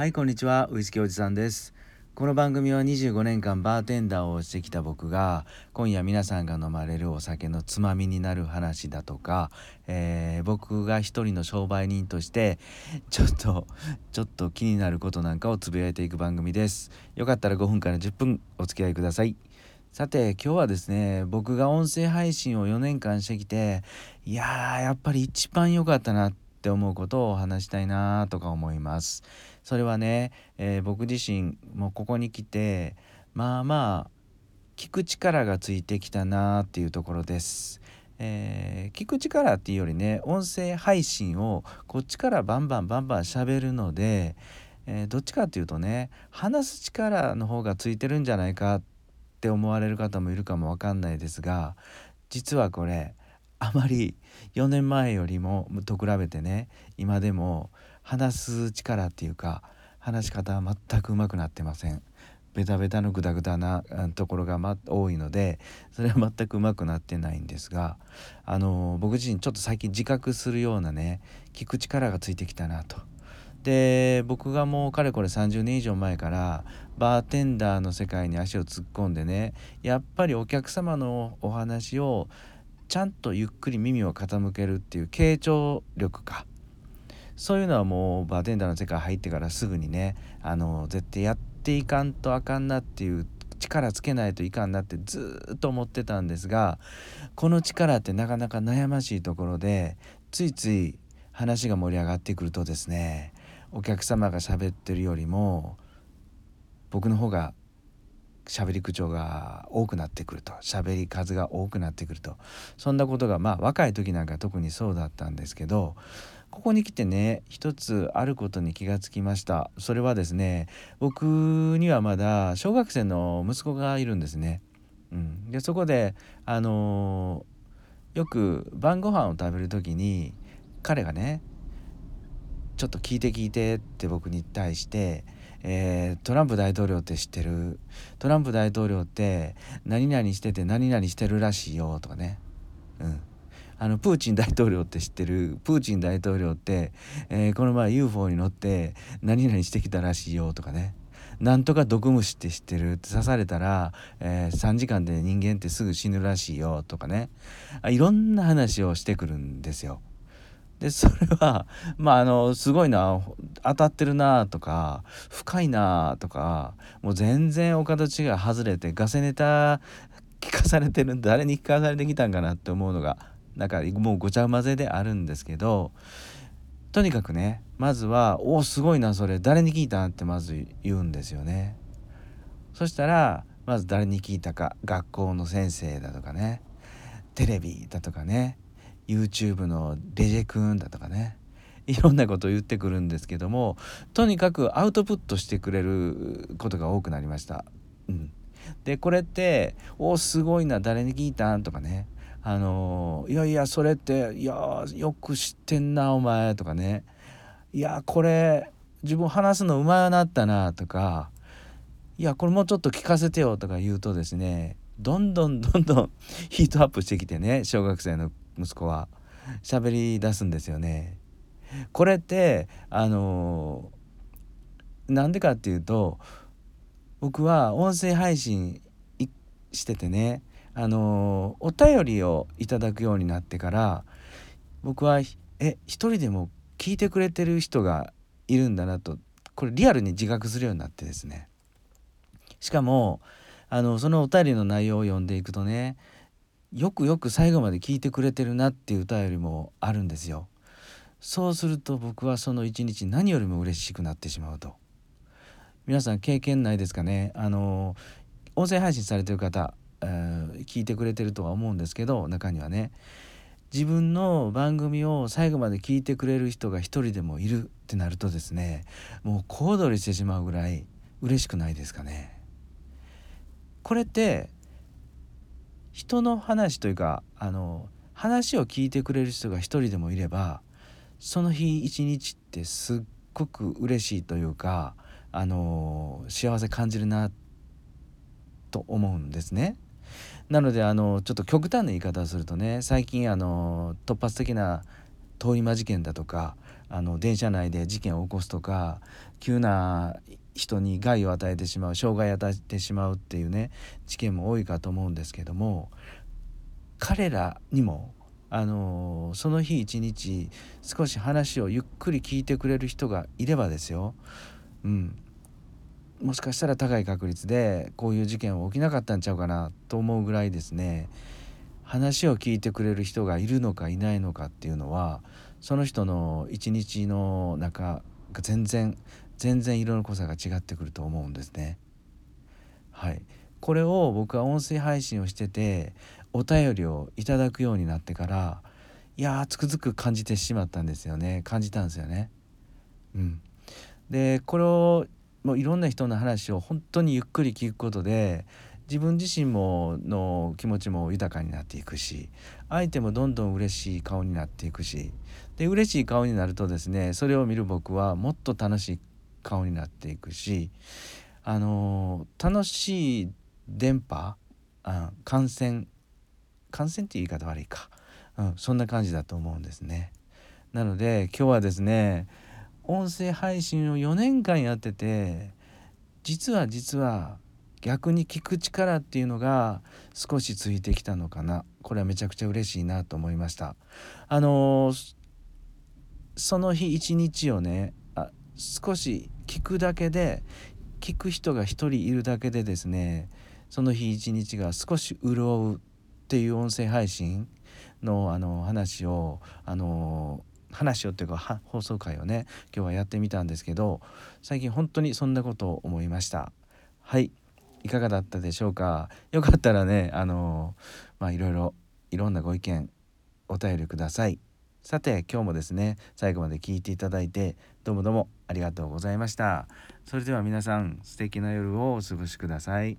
はい、こんにちは。ウイスキーおじさんです。この番組は25年間バーテンダーをしてきた僕が、今夜皆さんが飲まれるお酒のつまみになる話だとか、僕が一人の商売人としてちょっと気になることなんかをつぶやいていく番組です。よかったら5分から10分お付き合いください。さて、今日はですね、僕が音声配信を4年間してきて、やっぱり一番良かったなって思うことを話したいなとか思います。それはね、僕自身もここに来て聞く力がついてきたなっていうところです。聞く力っていうよりね、音声配信をこっちからバンバン喋るので、どっちかっていうとね、話す力の方がついてるんじゃないかって思われる方もいるかもわかんないですが、実はこれあまり4年前よりもと比べてね、今でも話す力っていうか、話し方は全くうまくなってません。ベタベタのグダグダなところが多いので、それは全くうまくなってないんですが、僕自身ちょっと最近自覚するようなね、聞く力がついてきたなと。で、僕がもうかれこれ30年以上前からバーテンダーの世界に足を突っ込んでね、やっぱりお客様のお話をちゃんとゆっくり耳を傾けるっていう傾聴力か、そういうのはもうバーテンダーの世界入ってからすぐにね、絶対やっていかんとあかんなっていう、力つけないといかんなってずっと思ってたんですが、この力ってなかなか悩ましいところで、ついつい話が盛り上がってくるとですね、お客様が喋ってるよりも僕の方が喋り口調が多くなってくると、喋り数が多くなってくると、そんなことが若い時なんか特にそうだったんですけど、ここに来てね、一つあることに気がつきました。それはですね、僕にはまだ小学生の息子がいるんですね、で、そこでよく晩ご飯を食べる時に彼がね、ちょっと聞いてって僕に対して、トランプ大統領って知ってる？トランプ大統領って何々してて何々してるらしいよとかね、プーチン大統領って知ってる？プーチン大統領って、この前 UFO に乗って何々してきたらしいよとかね、なんとか毒虫って知ってる？刺されたら、3時間で人間ってすぐ死ぬらしいよとかね、いろんな話をしてくるんですよ。で、それはすごいな、当たってるなとか、深いなとか、もう全然お門違い外れて、ガセネタ聞かされてる、誰に聞かされてきたんかなって思うのがなんかもうごちゃ混ぜであるんですけど、とにかくね、まずはお、すごいな、それ誰に聞いたってまず言うんですよね。そしたらまず誰に聞いたか、学校の先生だとかね、テレビだとかね、YouTube のレジェ君だとかね、いろんなことを言ってくるんですけども、とにかくアウトプットしてくれることが多くなりました、で、これってお、すごいな、誰に聞いたんとかね、いやそれってよく知ってんなお前とかね、これ自分話すのうまくなったなとか、これもうちょっと聞かせてよとか言うとですね、どんどんヒートアップしてきてね、小学生の息子は喋り出すんですよね。これってなんでかっていうと、僕は音声配信しててね、お便りをいただくようになってから、僕は一人でも聞いてくれてる人がいるんだなと、これリアルに自覚するようになってですね、しかもそのお便りの内容を読んでいくとね、よく最後まで聞いてくれてるなっていう歌よりもあるんですよ。そうすると僕はその一日何よりも嬉しくなってしまうと。皆さん経験ないですかね。音声配信されてる方、聞いてくれてるとは思うんですけど、中にはね、自分の番組を最後まで聞いてくれる人が一人でもいるってなるとですね、もう小躍りしてしまうぐらい嬉しくないですかね。これって人の話というか、話を聞いてくれる人が一人でもいれば、その日一日ってすっごく嬉しいというか、幸せ感じるなと思うんですね。なのでちょっと極端な言い方をするとね、最近突発的な通り魔事件だとか、電車内で事件を起こすとか、急な人に害を与えてしまう、障害を与えてしまうっていうね事件も多いかと思うんですけども、彼らにもその日一日少し話をゆっくり聞いてくれる人がいればですよ、もしかしたら高い確率でこういう事件は起きなかったんちゃうかなと思うぐらいですね、話を聞いてくれる人がいるのかいないのかっていうのは、その人の一日の中が全然色の濃さが違ってくると思うんですね。はい、これを僕は音声配信をしててお便りをいただくようになってからつくづく感じてしまったんですよね。でこれをもういろんな人の話を本当にゆっくり聞くことで自分自身もの気持ちも豊かになっていくし、相手もどんどん嬉しい顔になっていくし、で嬉しい顔になるとですね、それを見る僕はもっと楽しい顔になっていくし、楽しい電波、感染っていう言い方悪いか、そんな感じだと思うんですね。なので今日はですね、音声配信を4年間やってて、実は逆に聞く力っていうのが少しついてきたのかな。これはめちゃくちゃ嬉しいなと思いました。その日一日をね、少し聞くだけで、聞く人が一人いるだけでですね、その日一日が少し潤うっていう音声配信の話をというか放送回をね今日はやってみたんですけど、最近本当にそんなことを思いました。はい、いかがだったでしょうか。よかったらねいろんなご意見お便りください。さて今日もですね最後まで聞いていただいてどうもありがとうございました。それでは皆さん素敵な夜をお過ごしください。